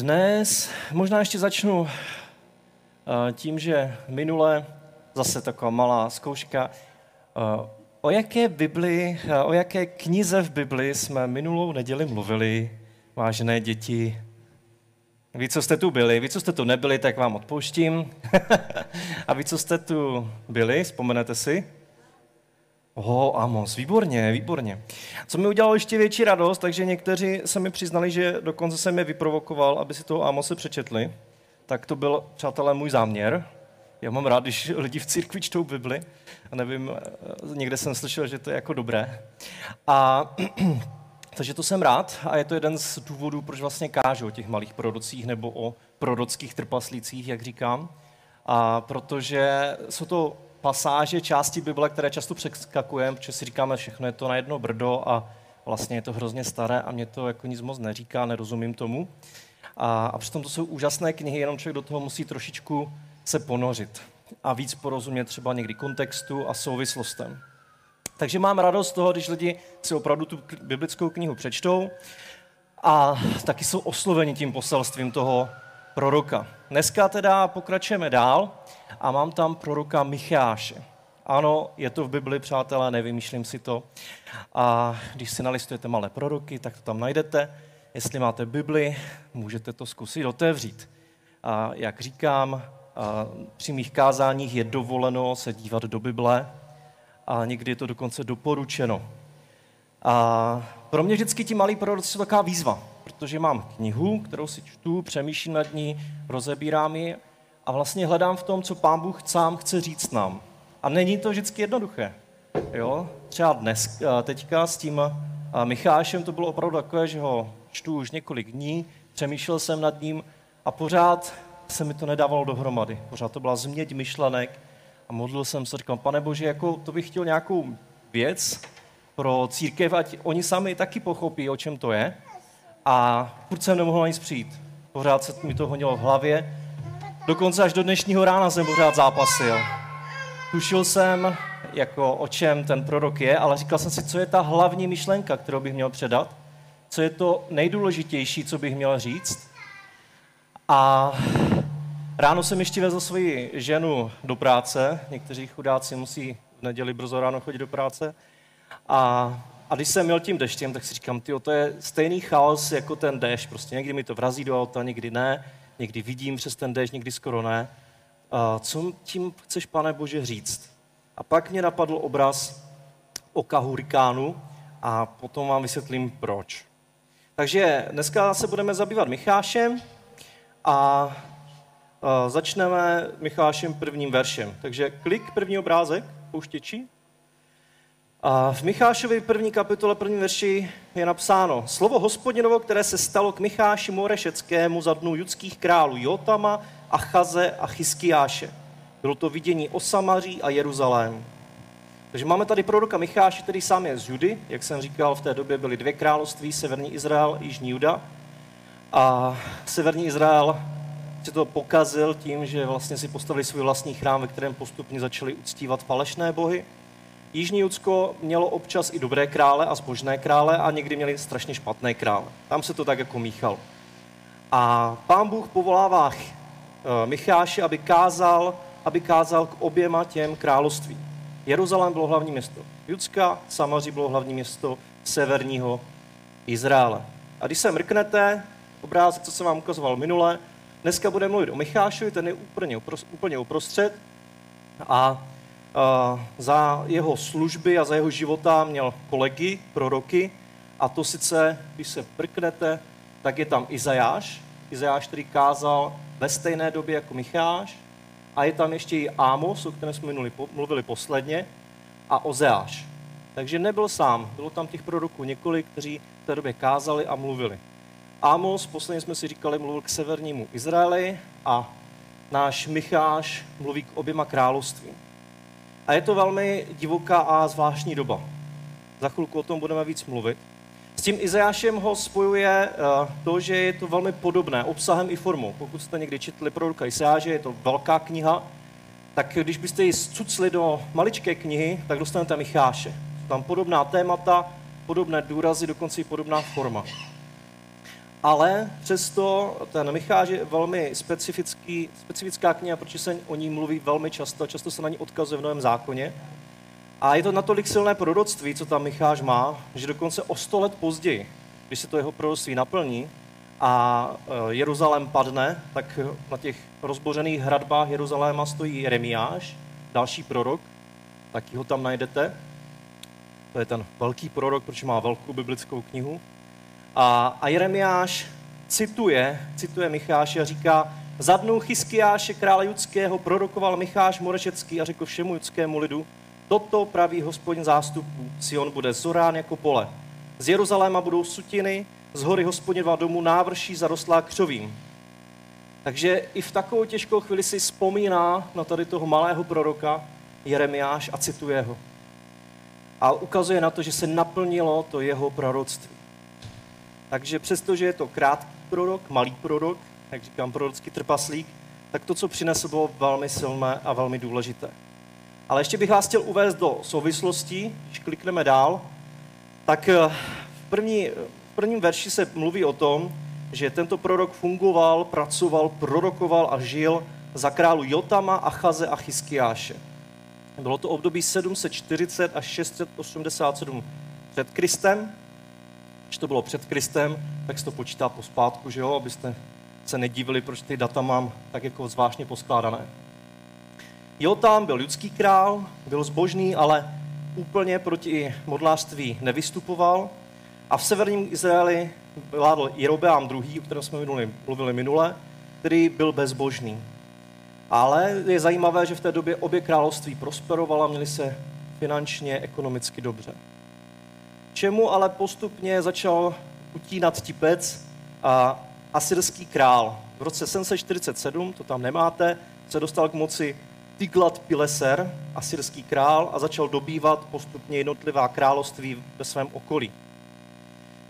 Dnes možná ještě začnu tím, že minule, zase taková malá zkouška, o jaké knize v Biblii jsme minulou neděli mluvili, vážené děti. Vy, co jste tu byli, vy, co jste tu nebyli, tak vám odpouštím. A vy, co jste tu byli, vzpomenete si? Amos, výborně, výborně. Co mi udělalo ještě větší radost, takže někteří se mi přiznali, že dokonce jsem je vyprovokoval, aby si toho Amose přečetli. Tak to byl, přátelé, můj záměr. Já mám rád, když lidi v církvi čtou Bibli. A nevím, někde jsem slyšel, že to je jako dobré. A takže to jsem rád a je to jeden z důvodů, proč vlastně kážu o těch malých prorocích nebo o prorockých trpaslících, jak říkám. A protože jsou to pasáže, části Bible, které často přeskakujeme, protože si říkáme, všechno je to na jedno brdo a vlastně je to hrozně staré a mě to jako nic moc neříká, nerozumím tomu. A přitom to jsou úžasné knihy, jenom člověk do toho musí trošičku se ponořit a víc porozumět třeba někdy kontextu a souvislostem. Takže mám radost z toho, když lidi si opravdu tu biblickou knihu přečtou a taky jsou osloveni tím poselstvím toho proroka. Dneska teda pokračujeme dál a mám tam proroka Micháše. Ano, je to v Bibli, přátelé, nevymýšlím si to. A když si nalistujete malé proroky, tak to tam najdete. Jestli máte Bibli, můžete to zkusit otevřít. A jak říkám, při mých kázáních je dovoleno se dívat do Bible a někdy je to dokonce doporučeno. A pro mě vždycky ti malí proroci jsou taková výzva, protože mám knihu, kterou si čtu, přemýšlím nad ní, rozebírám ji a vlastně hledám v tom, co Pán Bůh sám chce říct nám. A není to vždycky jednoduché. Jo? Třeba dnes, teďka s tím Michášem to bylo opravdu takové, že ho čtu už několik dní, přemýšlel jsem nad ním a pořád se mi to nedávalo dohromady. Pořád to byla změť myšlenek a modlil jsem se, říkám, Pane Bože, jako to bych chtěl nějakou věc pro církev, ať oni sami taky pochopí, o čem to je. A furt jsem nemohl na nic přijít. Pořád se mi to honilo v hlavě. Dokonce až do dnešního rána jsem pořád zápasil. Tušil jsem, jako o čem ten prorok je, ale říkal jsem si, co je ta hlavní myšlenka, kterou bych měl předat, co je to nejdůležitější, co bych měl říct. A ráno jsem ještě vezl svoji ženu do práce. Někteří chudáci musí v neděli brzo ráno chodit do práce. A když jsem jel tím deštěm, tak si říkám, tyjo, to je stejný chaos jako ten déšť. Prostě někdy mi to vrazí do auta, někdy ne, někdy vidím přes ten déšť, někdy skoro ne. Co tím chceš, Pane Bože, říct? A pak mě napadl obraz oka hurikánu a potom vám vysvětlím, proč. Takže dneska se budeme zabývat Michášem a začneme Michášem prvním veršem. Takže klik, první obrázek, pouštěči. A v Michášovi první kapitole, první verši je napsáno: Slovo Hospodinovo, které se stalo k Micháši Morešeckému za dnů judských králů Jotama, Achaze a Chizkijáše. Bylo to vidění o Samaří a Jeruzalému. Takže máme tady proroka Micháše, který sám je z Judy. Jak jsem říkal, v té době byly dvě království, severní Izrael, jižní Juda. A severní Izrael se to pokazil tím, že vlastně si postavili svůj vlastní chrám, ve kterém postupně začali uctívat falešné bohy. Jižní Judsko mělo občas i dobré krále a zbožné krále a někdy měli strašně špatné krále. Tam se to tak jako míchalo. A Pán Bůh povolává Micháše, aby kázal k oběma těm královstvím. Jeruzalém bylo hlavní město Judska, Samaří bylo hlavní město severního Izraele. A když se mrknete, obrázek, co jsem vám ukazoval minule, dneska budeme mluvit o Michášovi, ten je úplně uprostřed a za jeho služby a za jeho života měl kolegy, proroky, a to sice, když se prknete, tak je tam Izajáš, který kázal ve stejné době jako Micháš, a je tam ještě i Amos, o kterém jsme mluvili posledně, a Ozeáš. Takže nebyl sám, bylo tam těch proroků několik, kteří v té době kázali a mluvili. Amos, posledně jsme si říkali, mluvil k severnímu Izraeli a náš Micháš mluví k oběma královstvím. A je to velmi divoká a zvláštní doba. Za chvilku o tom budeme víc mluvit. S tím Izajášem ho spojuje to, že je to velmi podobné obsahem i formou. Pokud jste někdy četli proroka Izajáše, je to velká kniha, tak když byste ji zcucli do maličké knihy, tak dostanete Micháše. Jsou tam podobná témata, podobné důrazy, dokonce i podobná forma. ale přesto ten Micháš je velmi specifická kniha, protože se o ní mluví velmi často, často se na ní odkazuje v Novém zákoně. A je to natolik silné proroctví, co tam Micháš má, že dokonce o 100 let později, když se to jeho proroctví naplní a Jeruzalém padne, tak na těch rozbořených hradbách Jeruzaléma stojí Jeremiáš, další prorok, taky ho tam najdete. To je ten velký prorok, protože má velkou biblickou knihu. A Jeremiáš cituje Micháše a říká: za dnů Chiskiáše krále judského prorokoval Micháš Morešecký a řekl všemu judskému lidu: toto praví Hospodin zástupů, Sion bude zorán jako pole. Z Jeruzaléma budou sutiny, z hory Hospodinova domu návrší zarostlá křovím. Takže i v takovou těžkou chvíli si vzpomíná na tady toho malého proroka Jeremiáš a cituje ho. A ukazuje na to, že se naplnilo to jeho proroctví. Takže přestože je to krátký prorok, malý prorok, jak říkám, prorocký trpaslík, tak to, co přinesl, bylo velmi silné a velmi důležité. Ale ještě bych vás chtěl uvést do souvislostí, když klikneme dál, tak v prvním verši se mluví o tom, že tento prorok fungoval, pracoval, prorokoval a žil za králu Jotama, Achaze a Chizkijáše. Bylo to období 740 až 687 před Kristem. Když to bylo před Kristem, tak se to počítá pospátku, že jo, abyste se nedívali, proč ty data mám tak jako zvláštně poskládané. Jotam byl judský král, byl zbožný, ale úplně proti modlářství nevystupoval. A v severním Izraeli vládl Jeroboám II., o kterém jsme mluvili minule, který byl bezbožný. Ale je zajímavé, že v té době obě království prosperovala, měly se finančně, ekonomicky dobře. Čemu ale postupně začal utínat tipec a asyrský král. V roce 747, to tam nemáte, se dostal k moci Tiglat-Pileser, asyrský král, a začal dobývat postupně jednotlivá království ve svém okolí.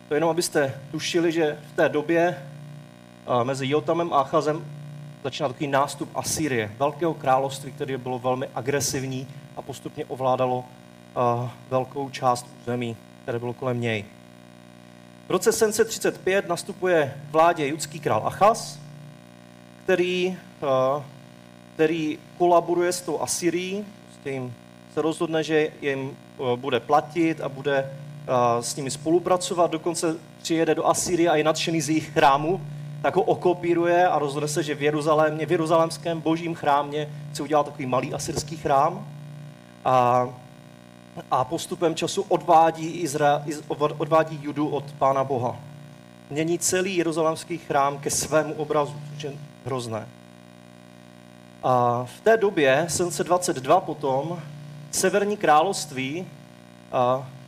To jenom, abyste tušili, že v té době mezi Jotamem a Achazem začíná takový nástup Asýrie, velkého království, které bylo velmi agresivní a postupně ovládalo velkou část území, které bylo kolem něj. V roce 735 nastupuje k vládě judský král Achaz, který kolaboruje s tou Asýrií, s tím se rozhodne, že jim bude platit a bude s nimi spolupracovat, dokonce přijede do Asýrie a je nadšený z jejich chrámu, tak ho okopíruje a rozhodne se, že v jeruzalémském božím chrámě chce udělat takový malý asyrský chrám. A postupem času odvádí Judu od Pána Boha. Mění celý jeruzalémský chrám ke svému obrazu, což je hrozné. A v té době, 722 potom, severní království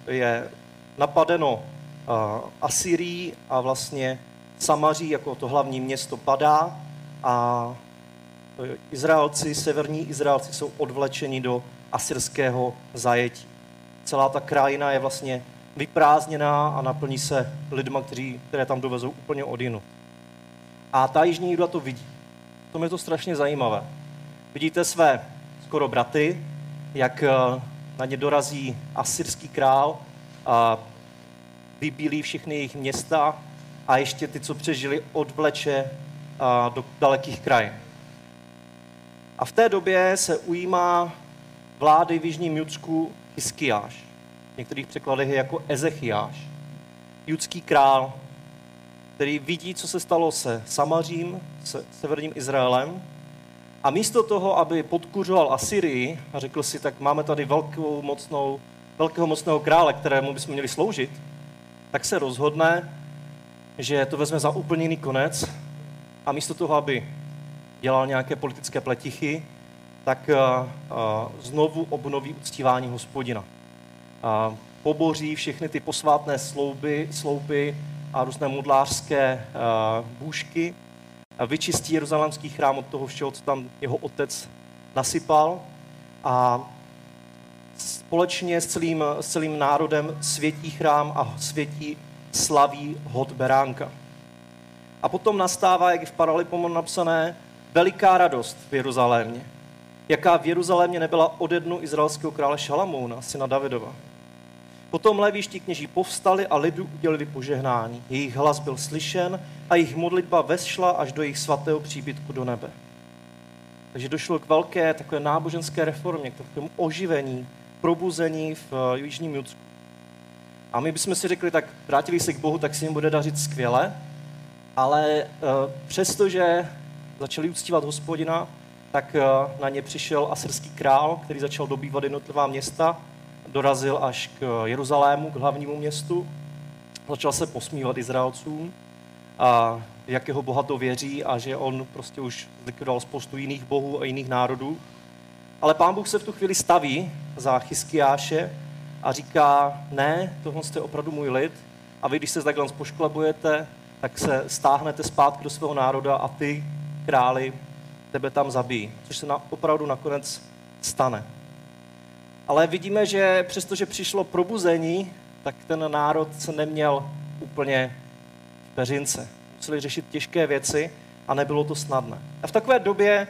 je napadeno Asýrií a vlastně Samaří jako to hlavní město padá a severní Izraelci jsou odvlečeni do asyrského zajetí. Celá ta krajina je vlastně vyprázdněná a naplní se lidma, které tam dovezou úplně odjinu. A ta jižní Juda to vidí. To je to strašně zajímavé. Vidíte své skoro bratry, jak na ně dorazí asyrský král a vybílí všechny jejich města a ještě ty, co přežili, odvleče do dalekých krajin. A v té době se ujímá vlády v jižním Judsku Chiskiáš. V některých překladech je jako Ezechiáš. Judský král, který vidí, co se stalo se Samařím, se severním Izraelem, a místo toho, aby podkuřoval Asýrii a řekl si, tak máme tady velkého mocného krále, kterému bychom měli sloužit, tak se rozhodne, že to vezme za úplně jiný konec a místo toho, aby dělal nějaké politické pletichy, tak znovu obnoví uctívání Hospodina. Poboří všechny ty posvátné sloupy a různé modlářské bůžky, vyčistí jeruzalémský chrám od toho všeho, co tam jeho otec nasypal, a společně s celým národem světí chrám a slaví hod beránka. A potom nastává, jak je v Paralipomonu napsané, veliká radost v Jeruzalémě. Jaká v Jeruzalémě nebyla ode dnu izraelského krále Šalamouna, syna Davidova. Potom léviští kněží povstali a lidu udělili požehnání. Jejich hlas byl slyšen a jejich modlitba vešla až do jejich svatého příbytku do nebe. Takže došlo k velké takové náboženské reformě, k takovému oživení, probuzení v jižním Judsku. A my bychom si řekli, tak vrátili se k Bohu, tak se jim bude dařit skvěle, ale přestože začali uctívat Hospodina, tak na ně přišel asyrský král, který začal dobývat jednotlivá města, dorazil až k Jeruzalému, k hlavnímu městu, začal se posmívat Izraelcům, a jakého Boha to věří a že on prostě už zlikvidoval spoustu jiných bohů a jiných národů. Ale Pán Bůh se v tu chvíli staví za Chizkijáše a říká, ne, tohle jste opravdu můj lid a vy, když se takhle pošklebujete, tak se stáhnete zpátky do svého národa a ty, králi, tebe tam zabijí, což se opravdu nakonec stane. Ale vidíme, že přestože přišlo probuzení, tak ten národ se neměl úplně v peřince. Museli řešit těžké věci a nebylo to snadné. A v takové době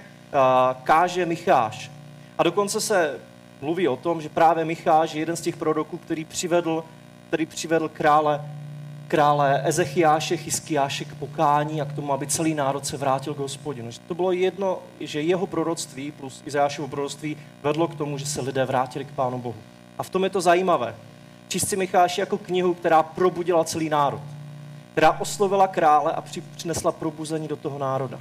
káže Micháš. A dokonce se mluví o tom, že právě Micháš je jeden z těch proroků, který přivedl krále Ezechiáše, Chiskiáše k pokání a k tomu, aby celý národ se vrátil k Hospodinu. To bylo jedno, že jeho proroctví plus Izajášovo proroctví vedlo k tomu, že se lidé vrátili k Pánu Bohu. A v tom je to zajímavé. Číst si Micháši jako knihu, která probudila celý národ, která oslovila krále a přinesla probuzení do toho národa.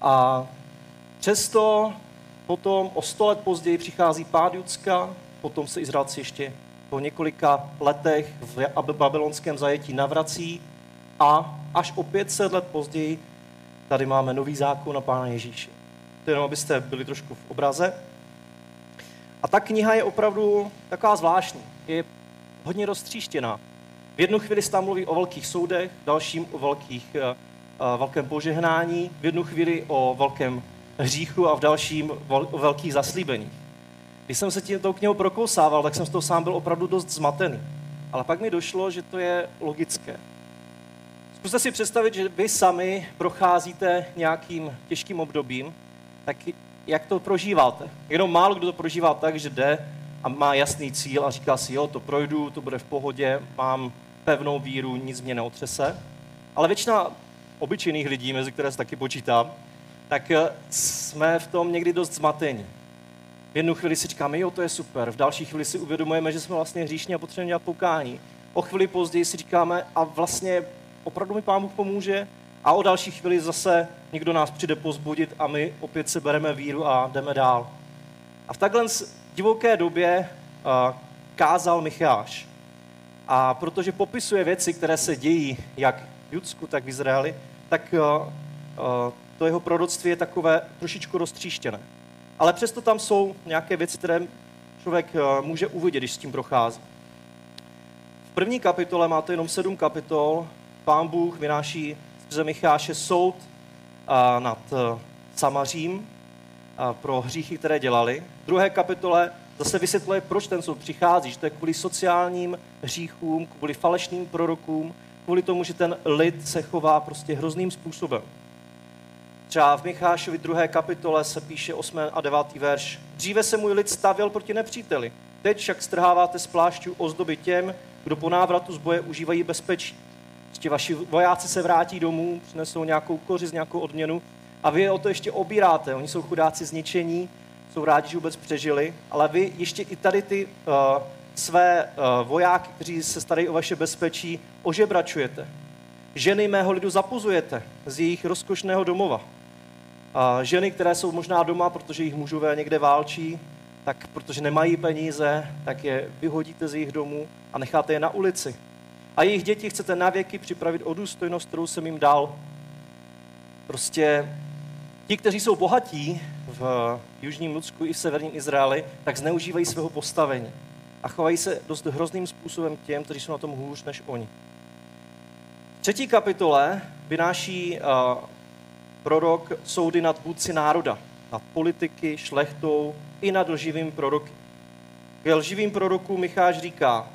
A přesto potom o 100 let později přichází pád Judska, potom se Izraelci ještě po několika letech v babylonském zajetí navrací a až o 500 let později tady máme nový zákon na Pána Ježíše. To jenom, abyste byli trošku v obraze. A ta kniha je opravdu taková zvláštní, je hodně roztříštěná. V jednu chvíli se tam mluví o velkých soudech, dalším o velkém požehnání, v jednu chvíli o velkém hříchu a v dalším o velkých zaslíbeních. Když jsem se tou knihou prokousával, tak jsem z toho sám byl opravdu dost zmatený. Ale pak mi došlo, že to je logické. Zkuste si představit, že vy sami procházíte nějakým těžkým obdobím, tak jak to prožíváte? Jenom málo kdo to prožívá tak, že jde a má jasný cíl a říká si, jo, to projdu, to bude v pohodě, mám pevnou víru, nic mě neotřese. Ale většina obyčejných lidí, mezi které se taky počítám, tak jsme v tom někdy dost zmatení. V jednu chvíli si říkáme, jo, to je super, v další chvíli si uvědomujeme, že jsme vlastně hříšní a potřebujeme dělat pokání. O chvíli později si říkáme, a vlastně opravdu mi Pán Bůh pomůže, a o další chvíli zase někdo nás přijde pozbudit a my opět se bereme víru a jdeme dál. A v takhle divoké době kázal Micháš. A protože popisuje věci, které se dějí jak v Judsku, tak v Izraeli, tak to jeho proroctví je takové trošičku roztříštěné. Ale přesto tam jsou nějaké věci, které člověk může uvidět, když s tím prochází. V první kapitole, máte jenom 7 kapitol, Pán Bůh vynáší skrze Micháše soud nad Samařím pro hříchy, které dělali. V druhé kapitole zase vysvětluje, proč ten soud přichází, že to je kvůli sociálním hříchům, kvůli falešným prorokům, kvůli tomu, že ten lid se chová prostě hrozným způsobem. Třeba v Michášovi 2. kapitole se píše 8. a 9. verš. Dříve se můj lid stavěl proti nepříteli, teď však strháváte z plášťů ozdoby těm, kdo po návratu z boje užívají bezpečí. Ještě vaši vojáci se vrátí domů, přinesou nějakou kořist, nějakou odměnu a vy je o to ještě obíráte. Oni jsou chudáci zničení, jsou rádi, že vůbec přežili, ale vy ještě i tady ty své vojáky, kteří se starají o vaše bezpečí, ožebračujete. Ženy mého lidu zapuzujete z jejich rozkošného domova. A ženy, které jsou možná doma, protože jich mužové někde válčí, tak protože nemají peníze, tak je vyhodíte z jejich domů a necháte je na ulici. A jejich děti chcete navěky připravit o důstojnost, kterou jsem jim dal. Prostě ti, kteří jsou bohatí v Jižním Judsku i v Severním Izraeli, tak zneužívají svého postavení a chovají se dost hrozným způsobem těm, kteří jsou na tom hůř než oni. V 3. kapitole vynáší prorok soudy nad vůdci národa, nad politiky, šlechtou i nad lživým proroky. K lživým prorokům Micháš říká,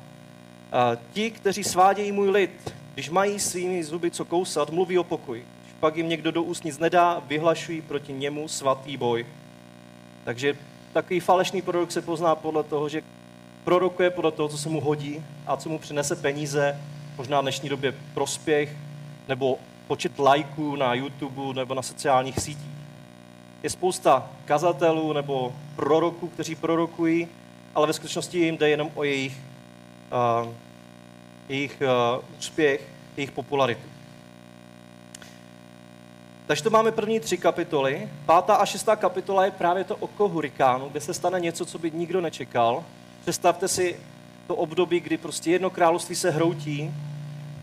ti, kteří svádějí můj lid, když mají svými zuby co kousat, mluví o pokoji. Když pak jim někdo do úst nic nedá, vyhlašují proti němu svatý boj. Takže takový falešný prorok se pozná podle toho, že prorokuje podle toho, co se mu hodí a co mu přinese peníze, možná v dnešní době prospěch, nebo počet lajků na YouTube nebo na sociálních sítích. Je spousta kazatelů nebo proroků, kteří prorokují, ale ve skutečnosti jim jde jenom o jejich úspěch, jejich popularitu. Takže to máme první 3 kapitoly. 5. a 6. kapitola je právě to oko hurikánu, kde se stane něco, co by nikdo nečekal. Představte si to období, kdy prostě jedno království se hroutí,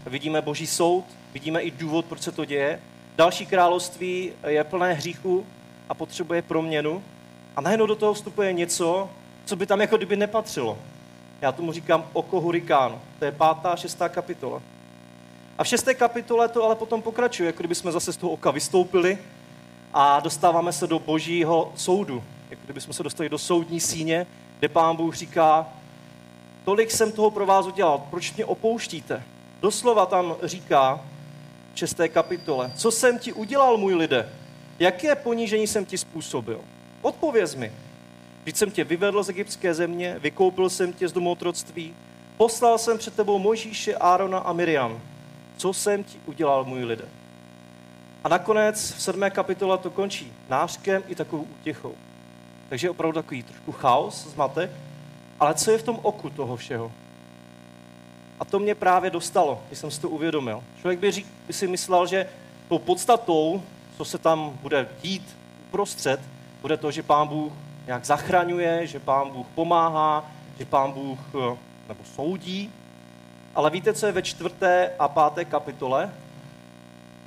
vidíme boží soud, vidíme i důvod, proč se to děje. Další království je plné hříchu a potřebuje proměnu. A najednou do toho vstupuje něco, co by tam jako kdyby nepatřilo. Já tomu říkám oko hurikánu. To je 5. a 6. kapitola. A v 6. kapitole to ale potom pokračuje, jako kdyby jsme zase z toho oka vystoupili a dostáváme se do božího soudu. Jako kdyby jsme se dostali do soudní síně, kde Pán Bůh říká, tolik jsem toho pro vás udělal, proč mě opouštíte? Doslova tam říká v 6. kapitole, co jsem ti udělal, můj lide? Jaké ponížení jsem ti způsobil? Odpověz mi. Vždyť jsem tě vyvedl z egyptské země, vykoupil jsem tě z domu otroctví, poslal jsem před tebou Mojžíše, Árona a Miriam. Co jsem ti udělal, můj lide? A nakonec v 7. kapitola to končí nářkem i takovou útěchou. Takže je opravdu takový trošku chaos, zmatek, ale co je v tom oku toho všeho? A to mě právě dostalo, když jsem si to uvědomil. Člověk by si myslel, že tou podstatou, co se tam bude dít uprostřed, bude to, že Pán Bůh nějak zachraňuje, že Pán Bůh pomáhá, že Pán Bůh nebo soudí. Ale víte, co je ve 4. a 5. kapitole?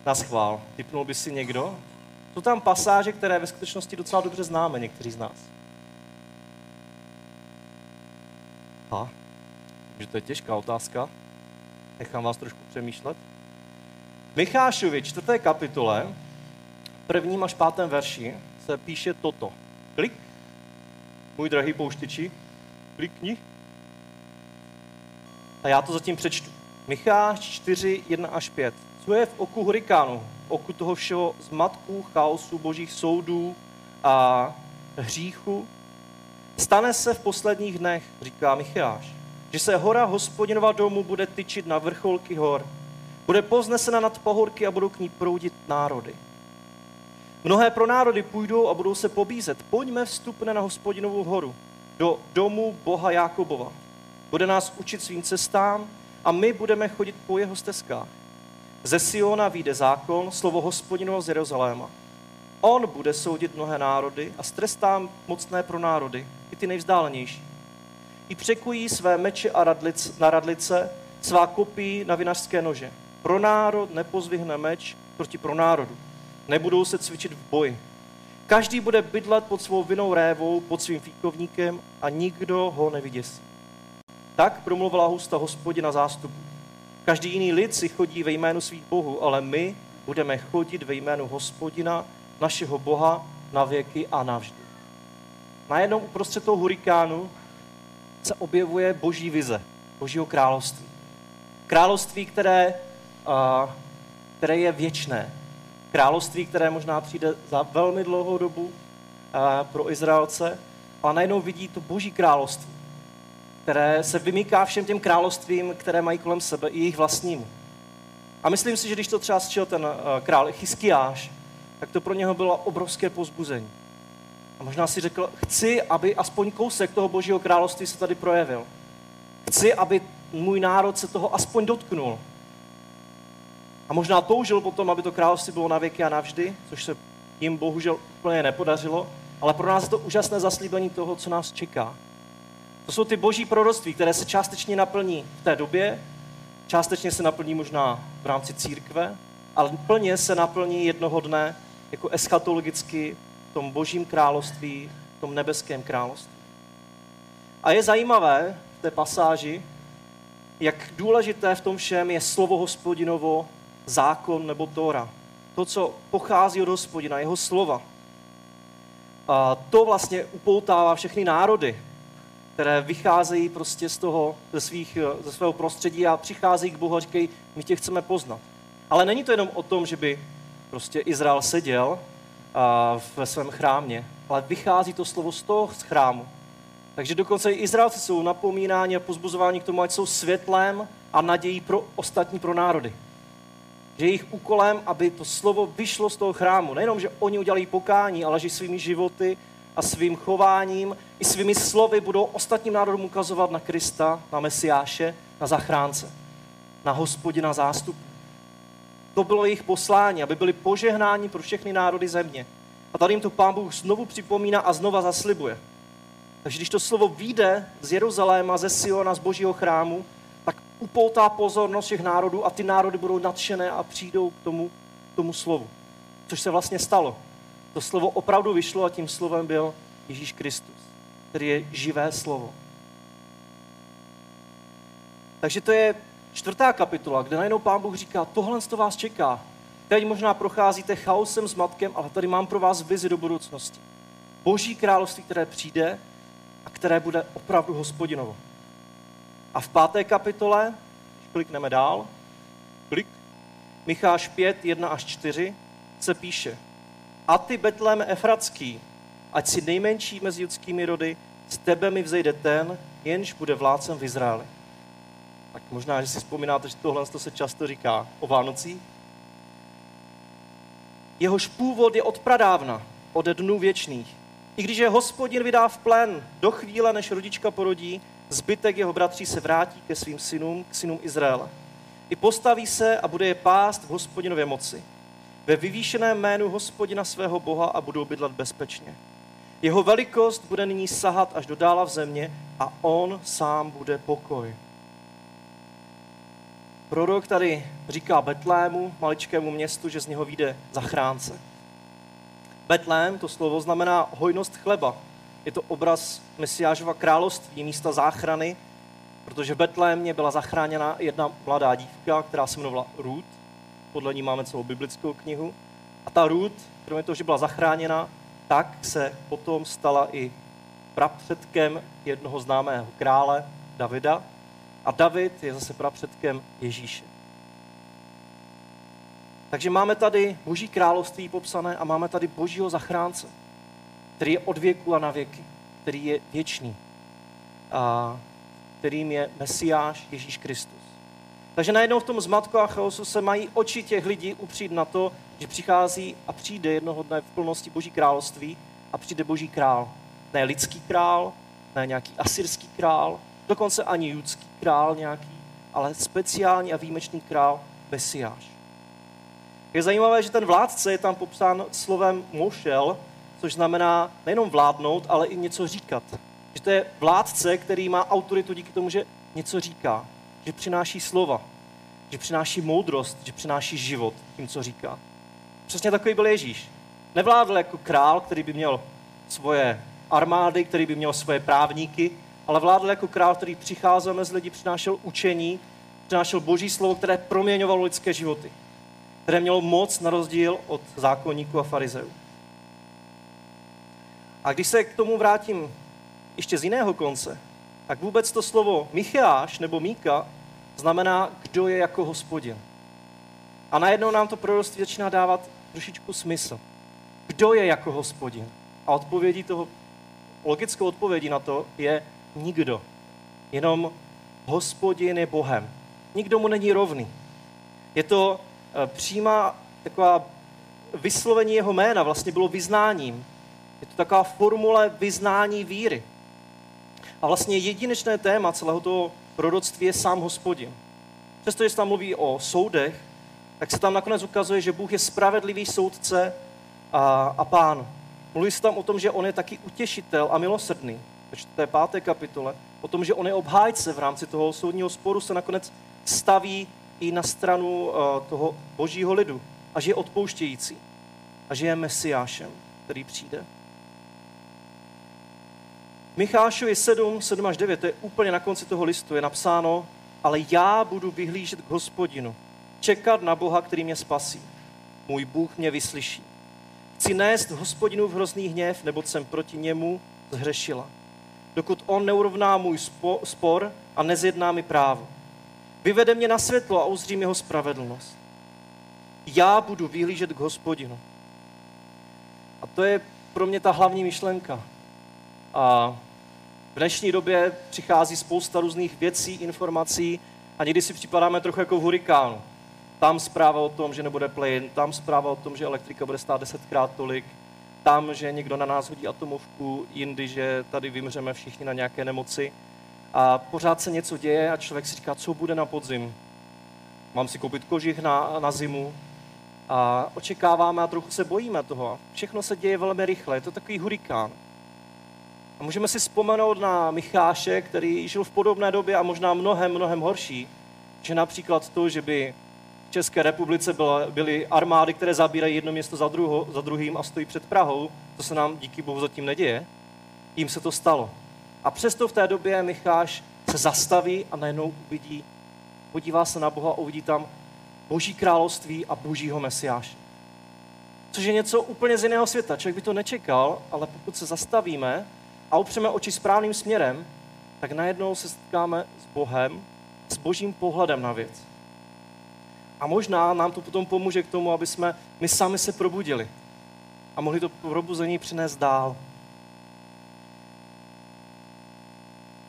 Naschvál. Tipnul by si někdo? Jsou tam pasáže, které ve skutečnosti docela dobře známe, někteří z nás. Takže to je těžká otázka. Nechám vás trošku přemýšlet. V Michášovi 4. kapitole, 1. až 5. verši, se píše toto. Klik. Můj drahý pouštiči, klikni. A já to zatím přečtu. Micháš 4, 1 až 5. Co je v oku hurikánu? V oku toho všeho zmatku, chaosu, božích soudů a hříchu? Stane se v posledních dnech, říká Micháš, že se hora Hospodinova domu bude tyčit na vrcholky hor. Bude povznesena nad pahorky a budou k ní proudit národy. Mnohé pro národy půjdou a budou se pobízet. Pojďme vstupne na Hospodinovu horu, do domu Boha Jákobova. Bude nás učit svým cestám a my budeme chodit po jeho stezkách. Ze Siona vyjde zákon, slovo Hospodinovo z Jeruzaléma. On bude soudit mnohé národy a strestá mocné pro národy, i ty nejvzdálenější. I překují své meče a radlice, svá kopí na vinařské nože. Pro národ nepozvihne meč proti pro národu. Nebudou se cvičit v boji. Každý bude bydlet pod svou vinou révou, pod svým fíkovníkem a nikdo ho nevyděsí. Tak promluvila husta Hospodina zástupu. Každý jiný lid si chodí ve jménu svých bohů, ale my budeme chodit ve jménu Hospodina, našeho Boha, na věky a navždy. Najednou uprostřed toho hurikánu se objevuje boží vize, božího království. Království, které je věčné. Království, které možná přijde za velmi dlouhou dobu pro Izraelce, ale najednou vidí to boží království, které se vymýká všem těm královstvím, které mají kolem sebe, i jejich vlastnímu. A myslím si, že když to třeba sčil ten král Chiskiáš, tak to pro něho bylo obrovské povzbuzení. A možná si řekl, chci, aby aspoň kousek toho božího království se tady projevil. Chci, aby můj národ se toho aspoň dotknul. A možná toužil potom, aby to království bylo na věky a navždy, což se jim bohužel úplně nepodařilo, ale pro nás je to úžasné zaslíbení toho, co nás čeká. To jsou ty boží proroctví, které se částečně naplní v té době, částečně se naplní možná v rámci církve, ale plně se naplní jednoho dne jako eschatologicky v tom božím království, v tom nebeském království. A je zajímavé v té pasáži, jak důležité v tom všem je slovo Hospodinovo, zákon nebo Tóra. To, co pochází od Hospodina, jeho slova. A to vlastně upoutává všechny národy, které vycházejí prostě ze svého prostředí a přicházejí k Bohu a říkají, my tě chceme poznat. Ale není to jenom o tom, že by prostě Izrael seděl ve svém chrámě, ale vychází to slovo z toho chrámu. Takže dokonce i Izraelci jsou napomínáni a pozbuzováni k tomu, ať jsou světlem a nadějí pro ostatní, pro národy. Že jejich úkolem, aby to slovo vyšlo z toho chrámu. Nejenom, že oni udělají pokání, ale že svými životy a svým chováním i svými slovy budou ostatním národům ukazovat na Krista, na Mesiáše, na zachránce, na Hospodina zástupu. To bylo jejich poslání, aby byli požehnáni pro všechny národy země. A tady jim to Pán Bůh znovu připomíná a znova zaslibuje. Takže když to slovo vyjde z Jeruzaléma, ze Siona, z Božího chrámu, tak upoutá pozornost těch národů a ty národy budou nadšené a přijdou k tomu slovu. Což se vlastně stalo. To slovo opravdu vyšlo a tím slovem byl Ježíš Kristus, který je živé slovo. Takže to je 4. kapitola, kde najednou Pán Bůh říká, tohle to vás čeká. Teď možná procházíte chaosem, zmatkem, ale tady mám pro vás vizi do budoucnosti. Boží království, které přijde a které bude opravdu Hospodinovo. A v 5. kapitole, když klikneme dál, Micháš 5, 1 až 4, se píše: A ty, Betléme Efratský, ať si nejmenší mezi judskými rody, z tebe mi vzejde ten, jenž bude vládcem v Izraeli. Tak možná, že si vzpomínáte, že tohle se často říká o Vánocích. Jehož původ je od pradávna, ode dnů věčných. I když je Hospodin vydá v plén do chvíle, než rodička porodí, zbytek jeho bratří se vrátí ke svým synům, k synům Izraela. I postaví se a bude je pást v Hospodinově moci. Ve vyvýšeném jménu Hospodina svého Boha a budou bydlet bezpečně. Jeho velikost bude nyní sahat až do dála v země a on sám bude pokoj. Prorok tady říká Betlému, maličkému městu, že z něho vyjde zachránce. Betlém, to slovo znamená hojnost chleba. Je to obraz Mesiášova království, místa záchrany, protože v Betlémě byla zachráněna jedna mladá dívka, která se jmenovala Ruth. Podle ní máme celou biblickou knihu. A ta Ruth, kromě toho, že byla zachráněna, tak se potom stala i prapředkem jednoho známého krále, Davida. A David je zase prapředkem Ježíše. Takže máme tady Boží království popsané a máme tady Božího zachránce, který je od věku a na věky, který je věčný a kterým je Mesiáš Ježíš Kristus. Takže najednou v tom zmatku a chaosu se mají oči těch lidí upřít na to, že přichází a přijde jednoho dne v plnosti Boží království a přijde Boží král. Ne lidský král, ne nějaký asyrský král, dokonce ani judský král nějaký, ale speciální a výjimečný král Mesiáš. Je zajímavé, že ten vládce je tam popsán slovem mošel, což znamená nejenom vládnout, ale i něco říkat. Že to je vládce, který má autoritu díky tomu, že něco říká, že přináší slova, že přináší moudrost, že přináší život tím, co říká. Přesně takový byl Ježíš. Nevládl jako král, který by měl svoje armády, který by měl svoje právníky, ale vládl jako král, který přicházel mezi lidi, přinášel učení, přinášel Boží slovo, které proměňovalo lidské životy, které mělo moc na rozdíl od zákonníků a farizeů. A když se k tomu vrátím ještě z jiného konce, tak vůbec to slovo Micháš nebo Míka znamená, kdo je jako Hospodin. A najednou nám to proroctví začíná dávat trošičku smysl. Kdo je jako Hospodin? A odpovědí toho, logickou odpovědí na to je nikdo. Jenom Hospodin je Bohem. Nikdo mu není rovný. Je to přímá taková vyslovení jeho jména, vlastně bylo vyznáním. Je to taková formule vyznání víry. A vlastně jedinečné téma celého toho proroctví je sám Hospodin. Přestože se tam mluví o soudech, tak se tam nakonec ukazuje, že Bůh je spravedlivý soudce a Pán. Mluví se tam o tom, že on je taky utěšitel a milosrdný. Ve 5. kapitole. O tom, že on je obhájce v rámci toho soudního sporu, se nakonec staví i na stranu toho Božího lidu. A že je odpouštějící. A že je Mesiášem, který přijde. Michášovi 7, 7 až 9, to je úplně na konci toho listu, je napsáno: Ale já budu vyhlížet k Hospodinu, čekat na Boha, který mě spasí. Můj Bůh mě vyslyší. Chci nést Hospodinův hrozný hněv, neboť jsem proti němu zhřešila. Dokud on neurovná můj spor a nezjedná mi právo. Vyvede mě na světlo a uzřím jeho spravedlnost. Já budu vyhlížet k Hospodinu. A to je pro mě ta hlavní myšlenka. A V dnešní době přichází spousta různých věcí, informací a někdy si připadáme trochu jako v hurikánu. Tam zpráva o tom, že nebude plyn, tam zpráva o tom, že elektrika bude stát 10krát tolik, tam, že někdo na nás hodí atomovku, jindy, že tady vymřeme všichni na nějaké nemoci. A pořád se něco děje a člověk si říká, co bude na podzim. Mám si koupit kožich na zimu a očekáváme a trochu se bojíme toho. Všechno se děje velmi rychle, je to takový hurikán. A můžeme si vzpomenout na Micháše, který žil v podobné době a možná mnohem horší, že například to, že by v České republice byly armády, které zabírají jedno město za druhým a stojí před Prahou, to se nám díky Bohu zatím neděje, jim se to stalo. A přesto v té době Micháš se zastaví a najednou uvidí, podívá se na Boha a uvidí tam Boží království a Božího Mesiáše. Což je něco úplně z jiného světa. Člověk by to nečekal, ale pokud se zastavíme a opřeme oči správným směrem, tak najednou se setkáme s Bohem, s Božím pohledem na věc. A možná nám to potom pomůže k tomu, aby jsme my sami se probudili a mohli to probuzení přinést dál.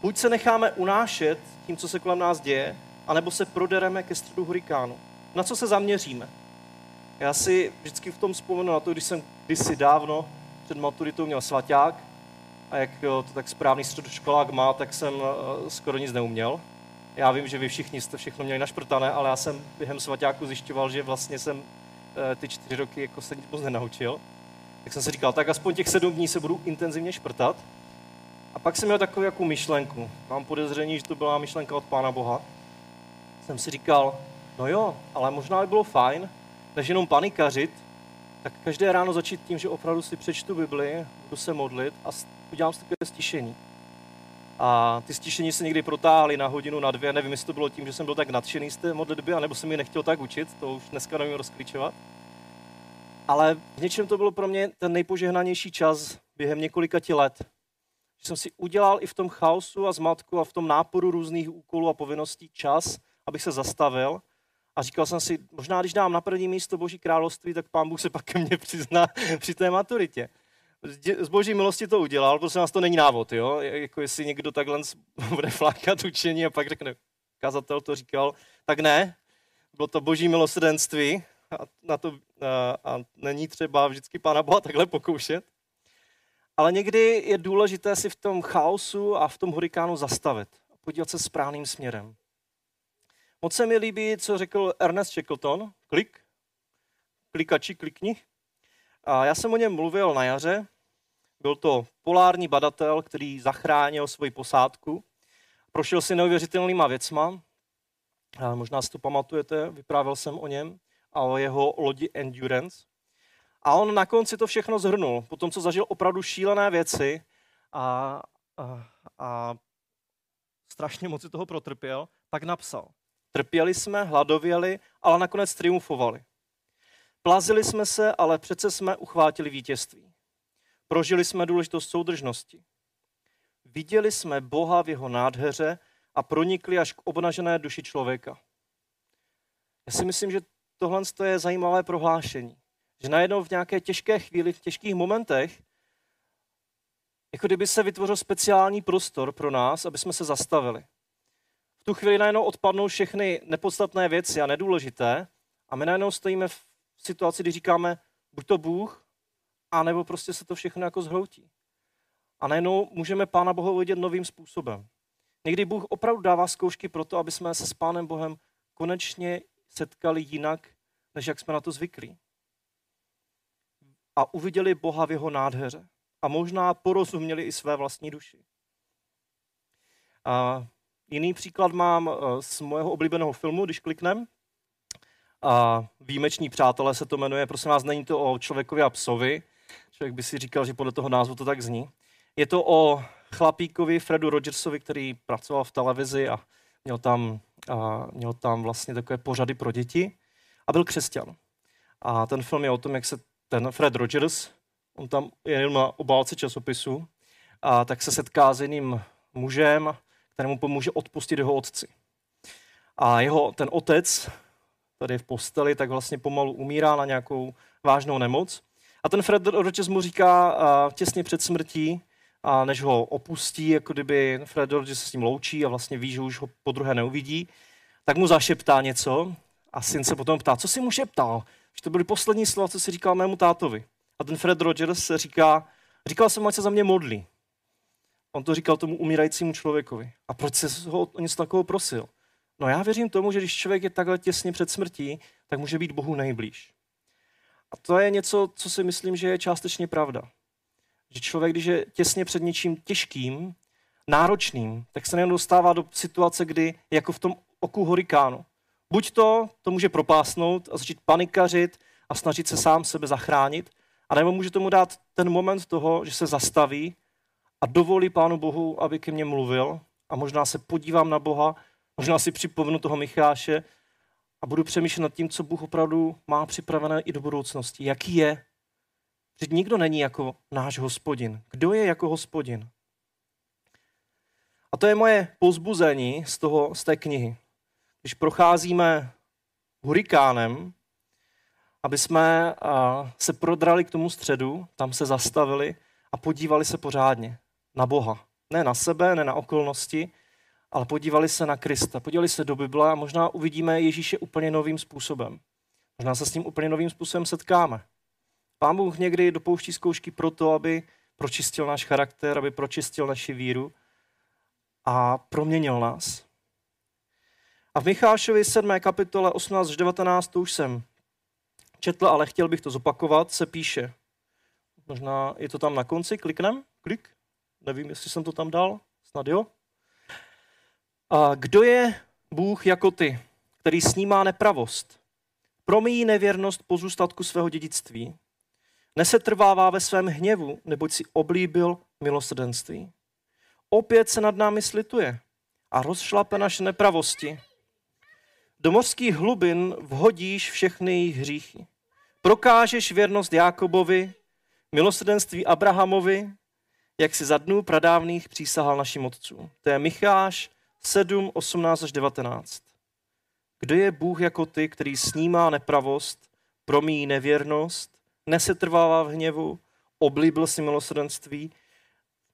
Buď se necháme unášet tím, co se kolem nás děje, anebo se prodereme ke středu hurikánu. Na co se zaměříme? Já si vždycky v tom vzpomenu na to, když jsem kdysi dávno před maturitou měl svaťák a jak to tak správný středoškolák má, tak jsem skoro nic neuměl. Já vím, že vy všichni jste všechno měli našprtané, ale já jsem během svaťáku zjišťoval, že vlastně jsem ty 4 roky jako se nic moc nenaučil. Tak jsem si říkal, tak aspoň těch 7 dní se budu intenzivně šprtat. A pak jsem měl takovou jakou myšlenku. Mám podezření, že to byla myšlenka od Pána Boha. Jsem si říkal, no jo, ale možná by bylo fajn, než jenom panikařit, tak každé ráno začít tím, že opravdu si přečtu Bibli, budu se modlit a udělám si takové stišení. A ty stišení se někdy protáhly na hodinu, na 2, nevím, jestli to bylo tím, že jsem byl tak nadšený z té modlitby, anebo jsem ji nechtěl tak učit, to už dneska nevím rozklíčovat. Ale v něčem to bylo pro mě ten nejpožehnanější čas během několika let. Že jsem si udělal i v tom chaosu a zmatku a v tom náporu různých úkolů a povinností čas, abych se zastavil a říkal jsem si, možná když dám na první místo Boží království, tak Pán Bůh se pak ke mně přizná při té maturitě. Z Boží milosti to udělal, protože nás to není návod, jo? Jako jestli někdo takhle bude flákat učení a pak řekne, kazatel to říkal, tak ne, bylo to Boží milosrdenství a není třeba vždycky Pána Boha takhle pokoušet. Ale někdy je důležité si v tom chaosu a v tom hurikánu zastavit a podívat se správným směrem. Moc se mi líbí, co řekl Ernest Shackleton, klikači, klikni. A já jsem o něm mluvil na jaře, byl to polární badatel, který zachránil svoji posádku, prošel si neuvěřitelnýma věcma, a možná si to pamatujete, vyprávěl jsem o něm a o jeho lodi Endurance. A on na konci to všechno shrnul, po tom, co zažil opravdu šílené věci a strašně moc si toho protrpěl, tak napsal. Trpěli jsme, hladověli, ale nakonec triumfovali. Plazili jsme se, ale přece jsme uchvátili vítězství. Prožili jsme důležitost soudržnosti. Viděli jsme Boha v jeho nádheře a pronikli až k obnažené duši člověka. Já si myslím, že tohle je zajímavé prohlášení. Že najednou v nějaké těžké chvíli, v těžkých momentech, jako kdyby se vytvořil speciální prostor pro nás, aby jsme se zastavili. V tu chvíli najednou odpadnou všechny nepodstatné věci a nedůležité a my najednou stojíme v situaci, kdy říkáme, buď to Bůh, anebo prostě se to všechno jako zhroutí. A najednou můžeme Pána Boha vidět novým způsobem. Někdy Bůh opravdu dává zkoušky pro to, aby jsme se s Pánem Bohem konečně setkali jinak, než jak jsme na to zvyklí. A uviděli Boha v jeho nádheře. A možná porozuměli i své vlastní duši. A jiný příklad mám z mého oblíbeného filmu, když kliknem. A Výjimeční přátelé se to jmenuje. Prosím vás, není to o člověkovi a psovi. Člověk by si říkal, že podle toho názvu to tak zní. Je to o chlapíkovi Fredu Rogersovi, který pracoval v televizi a měl tam vlastně takové pořady pro děti. A byl křesťan. A ten film je o tom, jak se ten Fred Rogers, on tam je jenom na obálce časopisu, a tak se setká s jiným mužem, kterému pomůže odpustit jeho otci. A ten otec, tady v posteli, tak vlastně pomalu umírá na nějakou vážnou nemoc. A ten Fred Rogers mu říká těsně před smrtí, a než ho opustí, jako kdyby Fred Rogers se s ním loučí a vlastně ví, že už ho podruhé neuvidí, tak mu zašeptá něco a syn se potom ptá, co jsi mu šeptal? Že to byly poslední slova, co si říkal mému tátovi. A ten Fred Rogers říká, říkal jsem, ať se za mě modlí. On to říkal tomu umírajícímu člověkovi. A proč se ho o něco takového prosil? No já věřím tomu, že když člověk je takhle těsně před smrtí, tak může být Bohu nejblíž. A to je něco, co si myslím, že je částečně pravda. Že člověk, když je těsně před něčím těžkým, náročným, tak se nejen dostává do situace, kdy jako v tom oku hurikánu. Buď to může propásnout a začít panikařit a snažit se sám sebe zachránit, a nebo může tomu dát ten moment toho, že se zastaví a dovolí Pánu Bohu, aby ke mně mluvil a možná se podívám na Boha, možná si připomenu toho Micháše a budu přemýšlet nad tím, co Bůh opravdu má připravené i do budoucnosti. Jaký je? Že nikdo není jako náš Hospodin. Kdo je jako Hospodin? A to je moje povzbuzení z té knihy. Když procházíme hurikánem, aby jsme se prodrali k tomu středu, tam se zastavili a podívali se pořádně na Boha. Ne na sebe, ne na okolnosti, ale podívali se na Krista, podívali se do Bible a možná uvidíme Ježíše úplně novým způsobem. Možná se s ním úplně novým způsobem setkáme. Pán Bůh někdy dopouští zkoušky proto, aby pročistil náš charakter, aby pročistil naši víru a proměnil nás. A v Michášovi 7. kapitole 18-19, to už jsem četl, ale chtěl bych to zopakovat, se píše. Možná je to tam na konci, kliknem. Nevím, jestli jsem to tam dal, snad jo. A kdo je Bůh jako ty, který snímá nepravost? Promíjí nevěrnost pozůstatku svého dědictví. Nesetrvává ve svém hněvu, neboť si oblíbil milosrdenství. Opět se nad námi slituje a rozšlape naše nepravosti. Do mořských hlubin vhodíš všechny jejich hříchy. Prokážeš věrnost Jákobovi, milosrdenství Abrahamovi, jak si za dnů pradávných přísahal našim otcům. To je Micháš 7, 18 až 19. Kdo je Bůh jako ty, který snímá nepravost, promíjí nevěrnost, nesetrvává v hněvu, oblíbil si milosrdenství,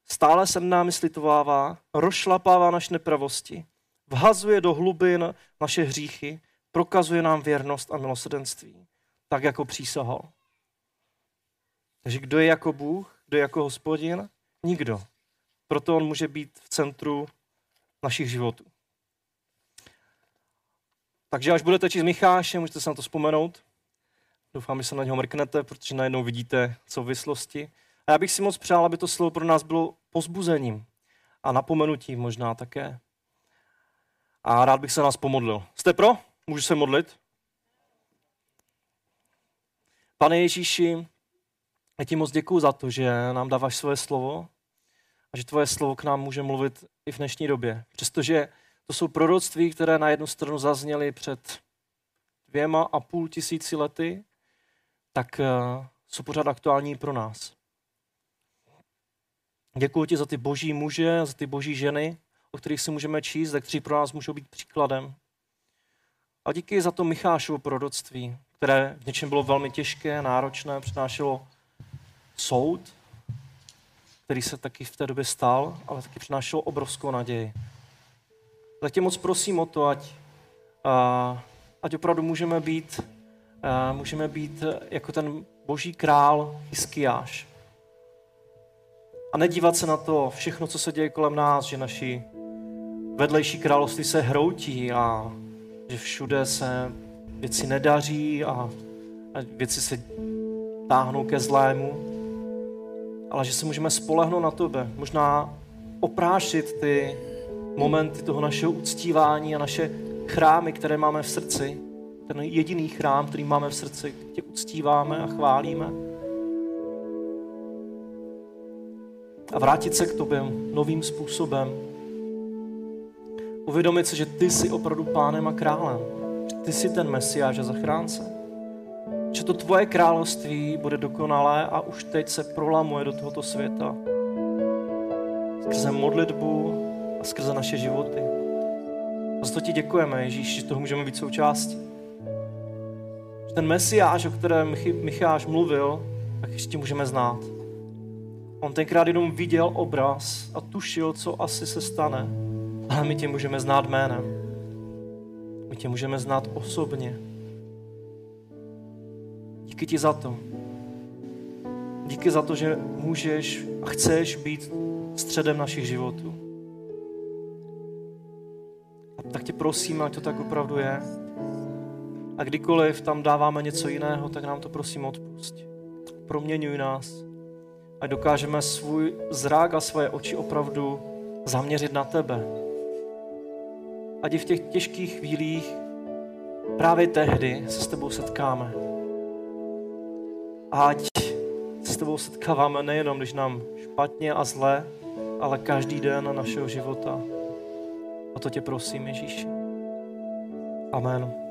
stále se námi slitovává, rozšlapává naše nepravosti, vhazuje do hlubin naše hříchy, prokazuje nám věrnost a milosrdenství, tak jako přísahal. Takže kdo je jako Bůh, kdo je jako Hospodin? Nikdo. Proto on může být v centru našich životů. Takže až budete číst Micháše, můžete se na to vzpomenout. Doufám, že se na něho mrknete, protože najednou vidíte souvislosti. A já bych si moc přál, aby to slovo pro nás bylo povzbuzením a napomenutím možná také. A rád bych se nás pomodlil. Jste pro? Můžu se modlit? Pane Ježíši, já ti moc děkuju za to, že nám dáváš svoje slovo a že tvoje slovo k nám může mluvit i v dnešní době. Přestože to jsou proroctví, které na jednu stranu zazněly před 2500 lety, tak jsou pořád aktuální pro nás. Děkuji ti za ty boží muže, za ty boží ženy, o kterých si můžeme číst, kteří pro nás můžou být příkladem. A díky za to Michášovo proroctví, které v něčem bylo velmi těžké, náročné, přinášelo soud, který se taky v té době stal, ale taky přinášelo obrovskou naději. Tak tě moc prosím o to, ať opravdu můžeme být jako ten boží král Chiskiáš. A nedívat se na to všechno, co se děje kolem nás, že naši vedlejší království se hroutí a že všude se věci nedaří a věci se táhnou ke zlému, ale že se můžeme spolehnout na tebe, možná oprášit ty momenty toho našeho uctívání a naše chrámy, které máme v srdci, ten jediný chrám, který máme v srdci, tě uctíváme a chválíme. A vrátit se k tobě novým způsobem. Uvědomit se, že ty jsi opravdu pánem a králem. Že ty jsi ten Mesiáš a zachránce. Že to tvoje království bude dokonalé a už teď se prolamuje do tohoto světa. Skrze modlitbu a skrze naše životy. A za to ti děkujeme, Ježíš, že toho můžeme být součástí. Že ten Mesiáš, o kterém Micháš mluvil, tak ještě můžeme znát. On tenkrát jenom viděl obraz a tušil, co asi se stane. Ale my tě můžeme znát jménem. My tě můžeme znát osobně. Díky ti za to. Díky za to, že můžeš a chceš být středem našich životů. A tak tě prosím, ať to tak opravdu je. A kdykoliv tam dáváme něco jiného, tak nám to prosím odpusť. Proměňuj nás. Ať dokážeme svůj zrak a svoje oči opravdu zaměřit na tebe. Ať i v těch těžkých chvílích právě tehdy se s tebou setkáme. Ať se s tebou setkáváme nejenom, když nám špatně a zle, ale každý den našeho života. O to tě prosím, Ježíši. Amen.